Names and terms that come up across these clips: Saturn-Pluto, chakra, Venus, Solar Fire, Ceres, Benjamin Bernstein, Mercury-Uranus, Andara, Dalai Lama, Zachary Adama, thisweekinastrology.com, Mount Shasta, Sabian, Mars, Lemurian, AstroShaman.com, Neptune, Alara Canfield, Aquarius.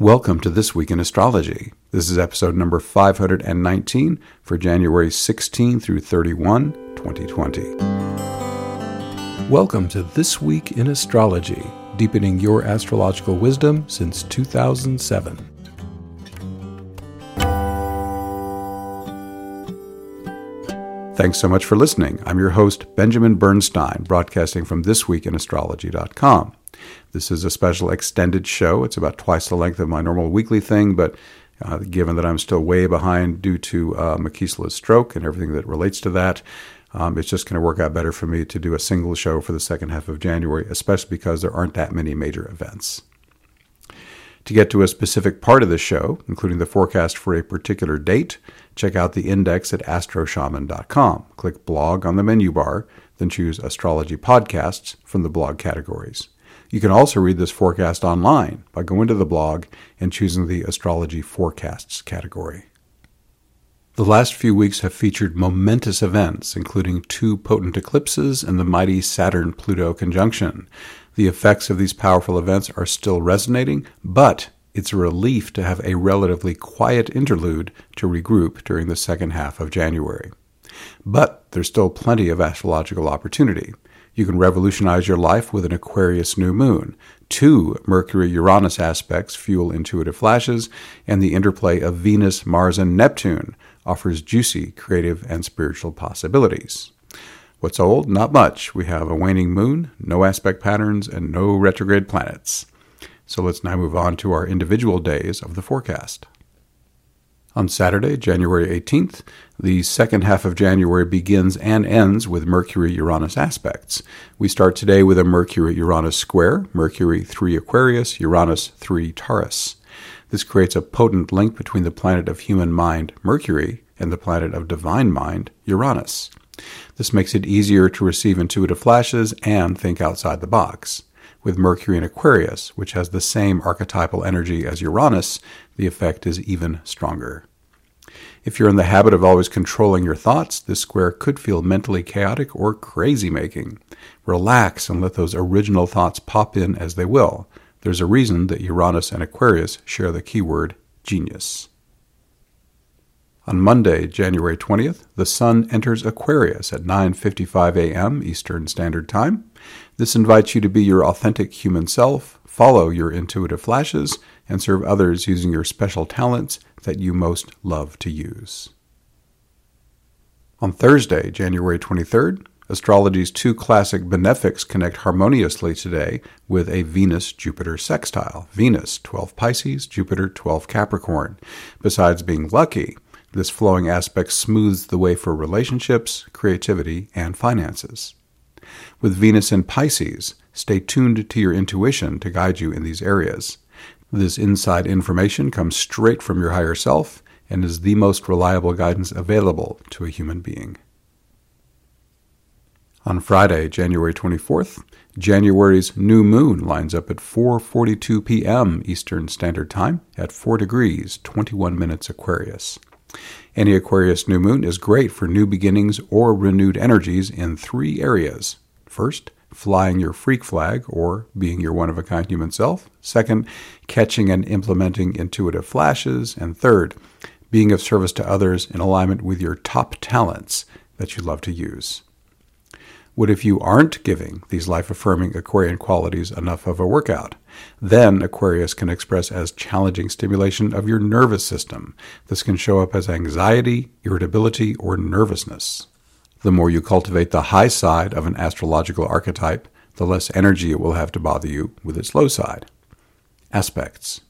Welcome to This Week in Astrology. This is episode number 519 for January 16 through 31, 2020. Welcome to This Week in Astrology, deepening your astrological wisdom since 2007. Thanks so much for listening. I'm your host, Benjamin Bernstein, broadcasting from thisweekinastrology.com. This is a special extended show. It's about twice the length of my normal weekly thing, but given that I'm still way behind due to Makisla's stroke and everything that relates to that, it's just going to work out better for me to do a single show for the second half of January, especially because there aren't that many major events. To get to a specific part of the show, including the forecast for a particular date, check out the index at AstroShaman.com. Click Blog on the menu bar, then choose Astrology Podcasts from the blog categories. You can also read this forecast online by going to the blog and choosing the Astrology Forecasts category. The last few weeks have featured momentous events, including two potent eclipses and the mighty Saturn-Pluto conjunction. The effects of these powerful events are still resonating, but it's a relief to have a relatively quiet interlude to regroup during the second half of January. But there's still plenty of astrological opportunity. You can revolutionize your life with an Aquarius new moon. Two Mercury-Uranus aspects fuel intuitive flashes, and the interplay of Venus, Mars, and Neptune offers juicy, creative, and spiritual possibilities. What's old? Not much. We have a waning moon, no aspect patterns, and no retrograde planets. So let's now move on to our individual days of the forecast. On Saturday, January 18th, the second half of January begins and ends with Mercury-Uranus aspects. We start today with a Mercury-Uranus square, Mercury 3 Aquarius, Uranus 3 Taurus. This creates a potent link between the planet of human mind, Mercury, and the planet of divine mind, Uranus. This makes it easier to receive intuitive flashes and think outside the box. With Mercury in Aquarius, which has the same archetypal energy as Uranus, the effect is even stronger. If you're in the habit of always controlling your thoughts, this square could feel mentally chaotic or crazy-making. Relax and let those original thoughts pop in as they will. There's a reason that Uranus and Aquarius share the keyword genius. On Monday, January 20th, the Sun enters Aquarius at 9:55 a.m. Eastern Standard Time. This invites you to be your authentic human self, follow your intuitive flashes, and serve others using your special talents that you most love to use. On Thursday, January 23rd, astrology's two classic benefics connect harmoniously today with a Venus-Jupiter sextile. Venus, 12 Pisces, Jupiter, 12 Capricorn. Besides being lucky, this flowing aspect smooths the way for relationships, creativity, and finances. With Venus in Pisces, stay tuned to your intuition to guide you in these areas. This inside information comes straight from your higher self and is the most reliable guidance available to a human being. On Friday, January 24th, January's new moon lines up at 4:42 p.m. Eastern Standard Time at 4 degrees, 21 minutes Aquarius. Any Aquarius new moon is great for new beginnings or renewed energies in three areas. First, flying your freak flag or being your one-of-a-kind human self. Second, catching and implementing intuitive flashes. And third, being of service to others in alignment with your top talents that you love to use. What if you aren't giving these life-affirming Aquarian qualities enough of a workout? Then Aquarius can express as challenging stimulation of your nervous system. This can show up as anxiety, irritability, or nervousness. The more you cultivate the high side of an astrological archetype, the less energy it will have to bother you with its low side. Aspects.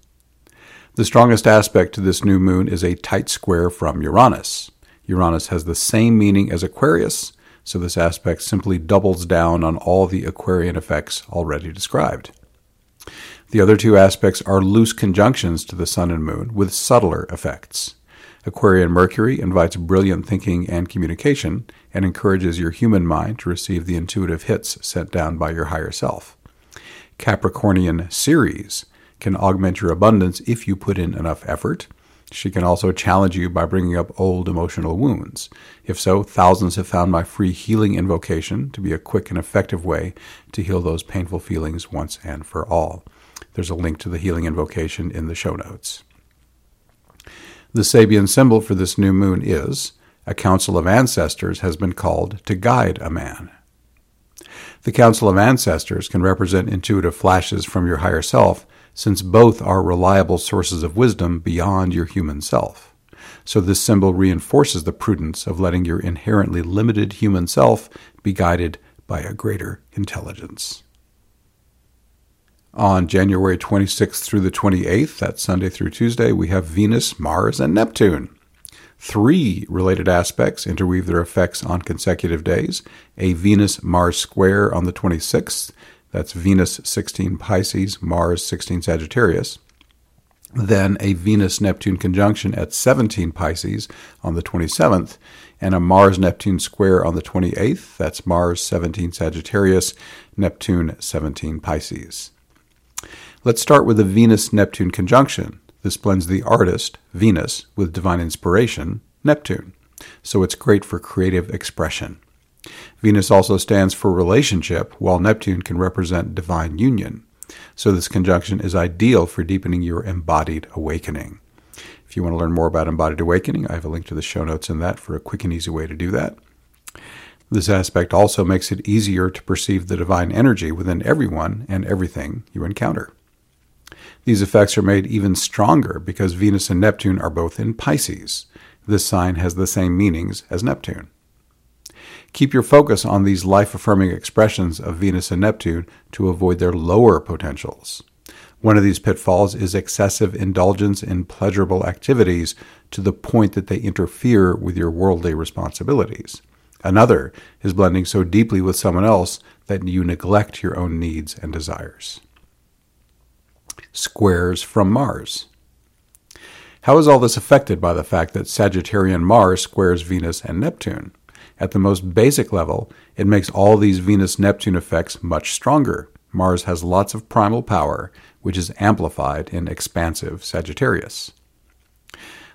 The strongest aspect to this new moon is a tight square from Uranus. Uranus has the same meaning as Aquarius, so this aspect simply doubles down on all the Aquarian effects already described. The other two aspects are loose conjunctions to the Sun and Moon with subtler effects. Aquarian Mercury invites brilliant thinking and communication and encourages your human mind to receive the intuitive hits sent down by your higher self. Capricornian Ceres can augment your abundance if you put in enough effort. She can also challenge you by bringing up old emotional wounds. If so, thousands have found my free healing invocation to be a quick and effective way to heal those painful feelings once and for all. There's a link to the healing invocation in the show notes. The Sabian symbol for this new moon is, a council of ancestors has been called to guide a man. The council of ancestors can represent intuitive flashes from your higher self, since both are reliable sources of wisdom beyond your human self. So this symbol reinforces the prudence of letting your inherently limited human self be guided by a greater intelligence. On January 26th through the 28th, that's Sunday through Tuesday, we have Venus, Mars, and Neptune. Three related aspects interweave their effects on consecutive days. A Venus-Mars square on the 26th, that's Venus 16 Pisces, Mars 16 Sagittarius. Then a Venus-Neptune conjunction at 17 Pisces on the 27th, and a Mars-Neptune square on the 28th, that's Mars 17 Sagittarius, Neptune 17 Pisces. Let's start with the Venus-Neptune conjunction. This blends the artist, Venus, with divine inspiration, Neptune. So it's great for creative expression. Venus also stands for relationship, while Neptune can represent divine union. So this conjunction is ideal for deepening your embodied awakening. If you want to learn more about embodied awakening, I have a link to the show notes in that for a quick and easy way to do that. This aspect also makes it easier to perceive the divine energy within everyone and everything you encounter. These effects are made even stronger because Venus and Neptune are both in Pisces. This sign has the same meanings as Neptune. Keep your focus on these life-affirming expressions of Venus and Neptune to avoid their lower potentials. One of these pitfalls is excessive indulgence in pleasurable activities to the point that they interfere with your worldly responsibilities. Another is blending so deeply with someone else that you neglect your own needs and desires. Squares from Mars. How is all this affected by the fact that Sagittarian Mars squares Venus and Neptune? At the most basic level, it makes all these Venus-Neptune effects much stronger. Mars has lots of primal power, which is amplified in expansive Sagittarius.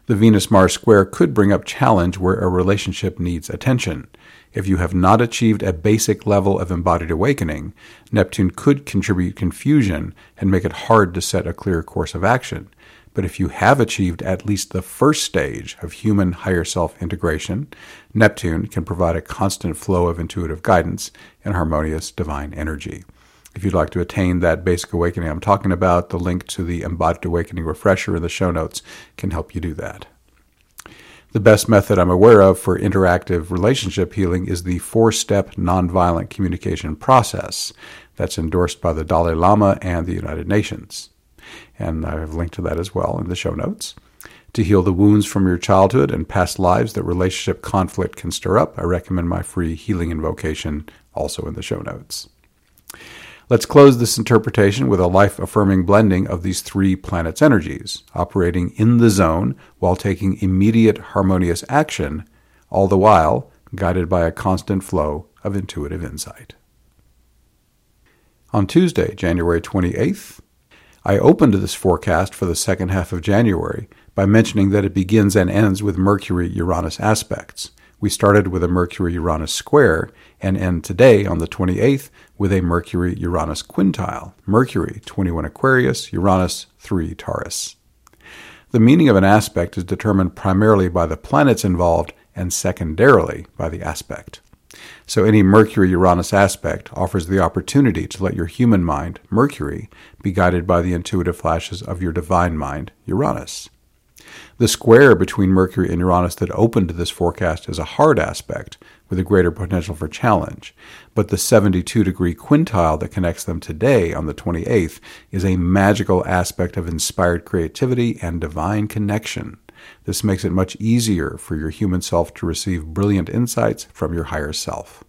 The Venus-Mars square could bring up challenge where a relationship needs attention. If you have not achieved a basic level of embodied awakening, Neptune could contribute confusion and make it hard to set a clear course of action. But if you have achieved at least the first stage of human higher self integration, Neptune can provide a constant flow of intuitive guidance and harmonious divine energy. If you'd like to attain that basic awakening I'm talking about, the link to the Embodied Awakening Refresher in the show notes can help you do that. The best method I'm aware of for interactive relationship healing is the 4-step nonviolent communication process that's endorsed by the Dalai Lama and the United Nations. And I have a link to that as well in the show notes. To heal the wounds from your childhood and past lives that relationship conflict can stir up, I recommend my free healing invocation, also in the show notes. Let's close this interpretation with a life-affirming blending of these three planets' energies, operating in the zone while taking immediate harmonious action, all the while guided by a constant flow of intuitive insight. On Tuesday, January 28th, I opened this forecast for the second half of January by mentioning that it begins and ends with Mercury-Uranus aspects. We started with a Mercury-Uranus square and end today on the 28th with a Mercury-Uranus quintile. Mercury, 21 Aquarius, Uranus, 3 Taurus. The meaning of an aspect is determined primarily by the planets involved and secondarily by the aspect. So any Mercury-Uranus aspect offers the opportunity to let your human mind, Mercury, be guided by the intuitive flashes of your divine mind, Uranus. The square between Mercury and Uranus that opened this forecast is a hard aspect with a greater potential for challenge, but the 72-degree quintile that connects them today on the 28th is a magical aspect of inspired creativity and divine connection. This makes it much easier for your human self to receive brilliant insights from your higher self.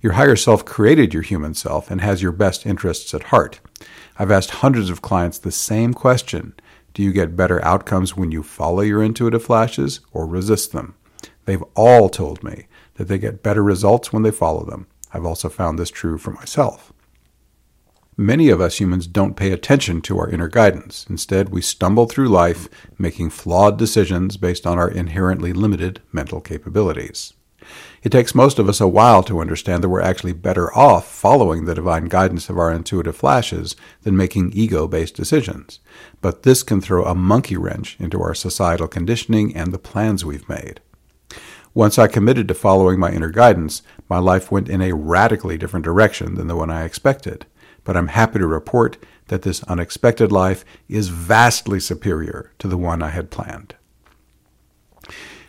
Your higher self created your human self and has your best interests at heart. I've asked hundreds of clients the same question. Do you get better outcomes when you follow your intuitive flashes or resist them? They've all told me that they get better results when they follow them. I've also found this true for myself. Many of us humans don't pay attention to our inner guidance. Instead, we stumble through life making flawed decisions based on our inherently limited mental capabilities. It takes most of us a while to understand that we're actually better off following the divine guidance of our intuitive flashes than making ego-based decisions. But this can throw a monkey wrench into our societal conditioning and the plans we've made. Once I committed to following my inner guidance, my life went in a radically different direction than the one I expected. But I'm happy to report that this unexpected life is vastly superior to the one I had planned.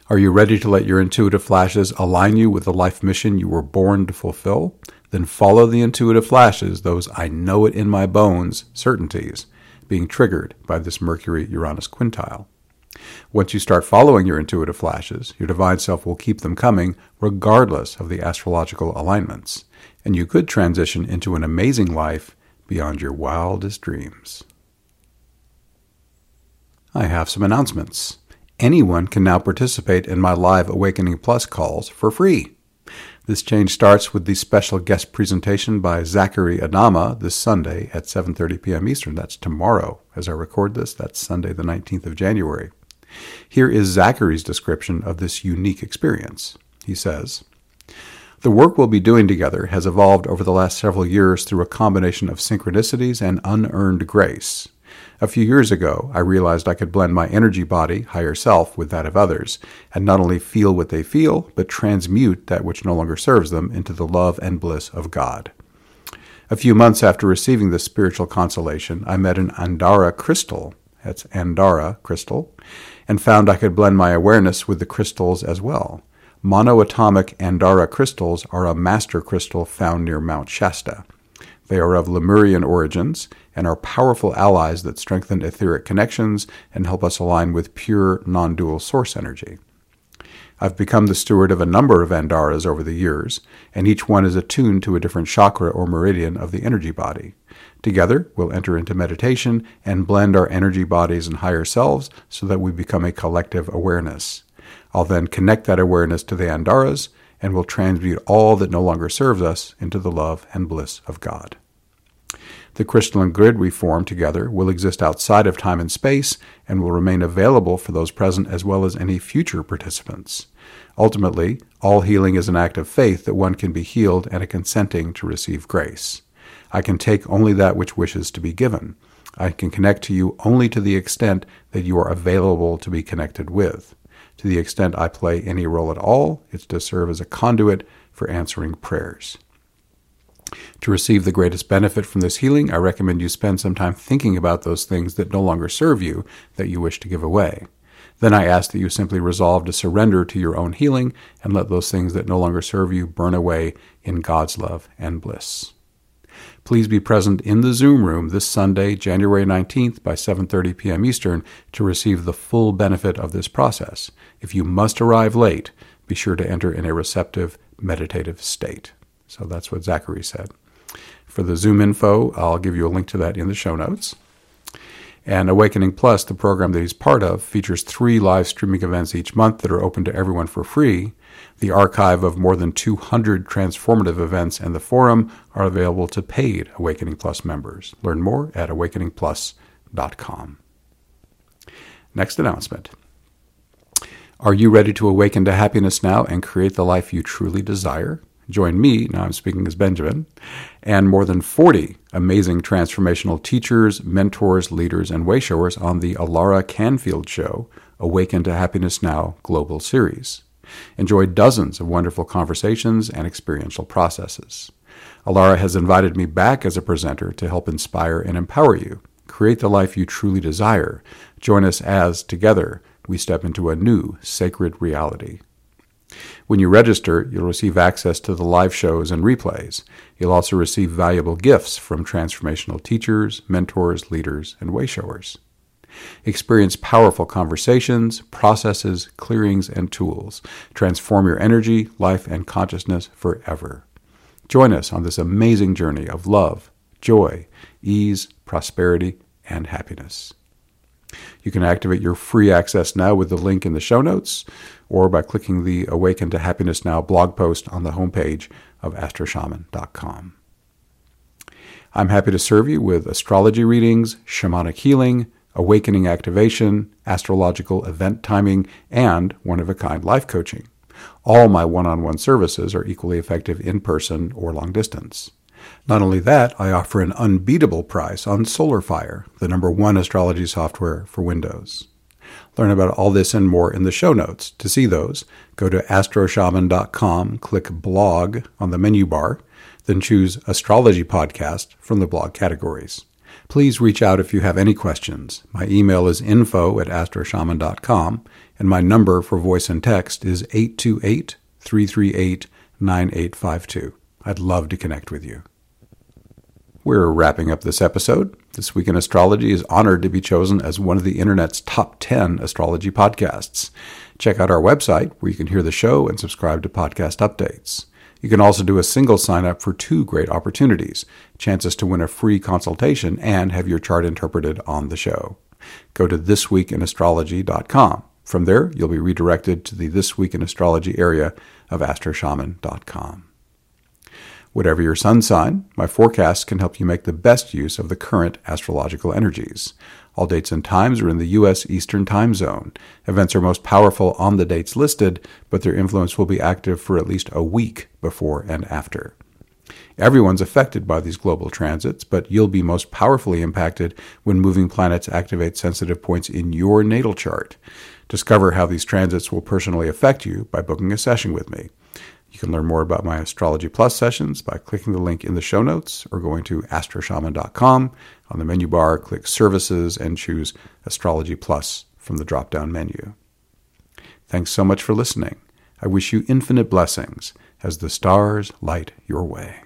Are you ready to let your intuitive flashes align you with the life mission you were born to fulfill? Then follow the intuitive flashes, those I know it in my bones certainties, being triggered by this Mercury-Uranus quintile. Once you start following your intuitive flashes, your divine self will keep them coming regardless of the astrological alignments, and you could transition into an amazing life beyond your wildest dreams. I have some announcements. Anyone can now participate in my live Awakening Plus calls for free. This change starts with the special guest presentation by Zachary Adama this Sunday at 7:30 p.m. Eastern. That's tomorrow. As I record this, that's Sunday the 19th of January. Here is Zachary's description of this unique experience. He says, "The work we'll be doing together has evolved over the last several years through a combination of synchronicities and unearned grace. A few years ago, I realized I could blend my energy body, higher self, with that of others, and not only feel what they feel, but transmute that which no longer serves them into the love and bliss of God. A few months after receiving this spiritual consolation, I met an Andara crystal," that's Andara crystal, "and found I could blend my awareness with the crystals as well. Monoatomic Andara crystals are a master crystal found near Mount Shasta. They are of Lemurian origins and are powerful allies that strengthen etheric connections and help us align with pure, non-dual source energy. I've become the steward of a number of Andaras over the years, and each one is attuned to a different chakra or meridian of the energy body. Together, we'll enter into meditation and blend our energy bodies and higher selves so that we become a collective awareness. I'll then connect that awareness to the Andaras, and will transmute all that no longer serves us into the love and bliss of God. The crystalline grid we form together will exist outside of time and space and will remain available for those present as well as any future participants. Ultimately, all healing is an act of faith that one can be healed and a consenting to receive grace. I can take only that which wishes to be given. I can connect to you only to the extent that you are available to be connected with. To the extent I play any role at all, it's to serve as a conduit for answering prayers. To receive the greatest benefit from this healing, I recommend you spend some time thinking about those things that no longer serve you that you wish to give away. Then I ask that you simply resolve to surrender to your own healing and let those things that no longer serve you burn away in God's love and bliss. Please be present in the Zoom room this Sunday, January 19th by 7:30 p.m. Eastern to receive the full benefit of this process. If you must arrive late, be sure to enter in a receptive, meditative state." So that's what Zachary said. For the Zoom info, I'll give you a link to that in the show notes. And Awakening Plus, the program that he's part of, features 3 live streaming events each month that are open to everyone for free. The archive of more than 200 transformative events and the forum are available to paid Awakening Plus members. Learn more at awakeningplus.com. Next announcement. Are you ready to awaken to happiness now and create the life you truly desire? Join me, now I'm speaking as Benjamin, and more than 40 amazing transformational teachers, mentors, leaders, and wayshowers on the Alara Canfield Show, Awaken to Happiness Now Global Series. Enjoy dozens of wonderful conversations and experiential processes. Alara has invited me back as a presenter to help inspire and empower you. Create the life you truly desire. Join us as, together, we step into a new sacred reality. When you register, you'll receive access to the live shows and replays. You'll also receive valuable gifts from transformational teachers, mentors, leaders, and wayshowers. Experience powerful conversations, processes, clearings, and tools. Transform your energy, life, and consciousness forever. Join us on this amazing journey of love, joy, ease, prosperity, and happiness. You can activate your free access now with the link in the show notes or by clicking the Awaken to Happiness Now blog post on the homepage of AstroShaman.com. I'm happy to serve you with astrology readings, shamanic healing, awakening activation, astrological event timing, and one-of-a-kind life coaching. All my one-on-one services are equally effective in person or long distance. Not only that, I offer an unbeatable price on Solar Fire, the #1 astrology software for Windows. Learn about all this and more in the show notes. To see those, go to AstroShaman.com, click Blog on the menu bar, then choose Astrology Podcast from the blog categories. Please reach out if you have any questions. My email is info@astroshaman.com, and my number for voice and text is 828-338-9852. I'd love to connect with you. We're wrapping up this episode. This Week in Astrology is honored to be chosen as one of the Internet's top 10 astrology podcasts. Check out our website where you can hear the show and subscribe to podcast updates. You can also do a single sign-up for 2 great opportunities, chances to win a free consultation and have your chart interpreted on the show. Go to thisweekinastrology.com. From there, you'll be redirected to the This Week in Astrology area of astroshaman.com. Whatever your sun sign, my forecast can help you make the best use of the current astrological energies. All dates and times are in the U.S. Eastern Time Zone. Events are most powerful on the dates listed, but their influence will be active for at least a week before and after. Everyone's affected by these global transits, but you'll be most powerfully impacted when moving planets activate sensitive points in your natal chart. Discover how these transits will personally affect you by booking a session with me. You can learn more about my Astrology Plus sessions by clicking the link in the show notes or going to astroshaman.com. On the menu bar, click Services and choose Astrology Plus from the drop-down menu. Thanks so much for listening. I wish you infinite blessings as the stars light your way.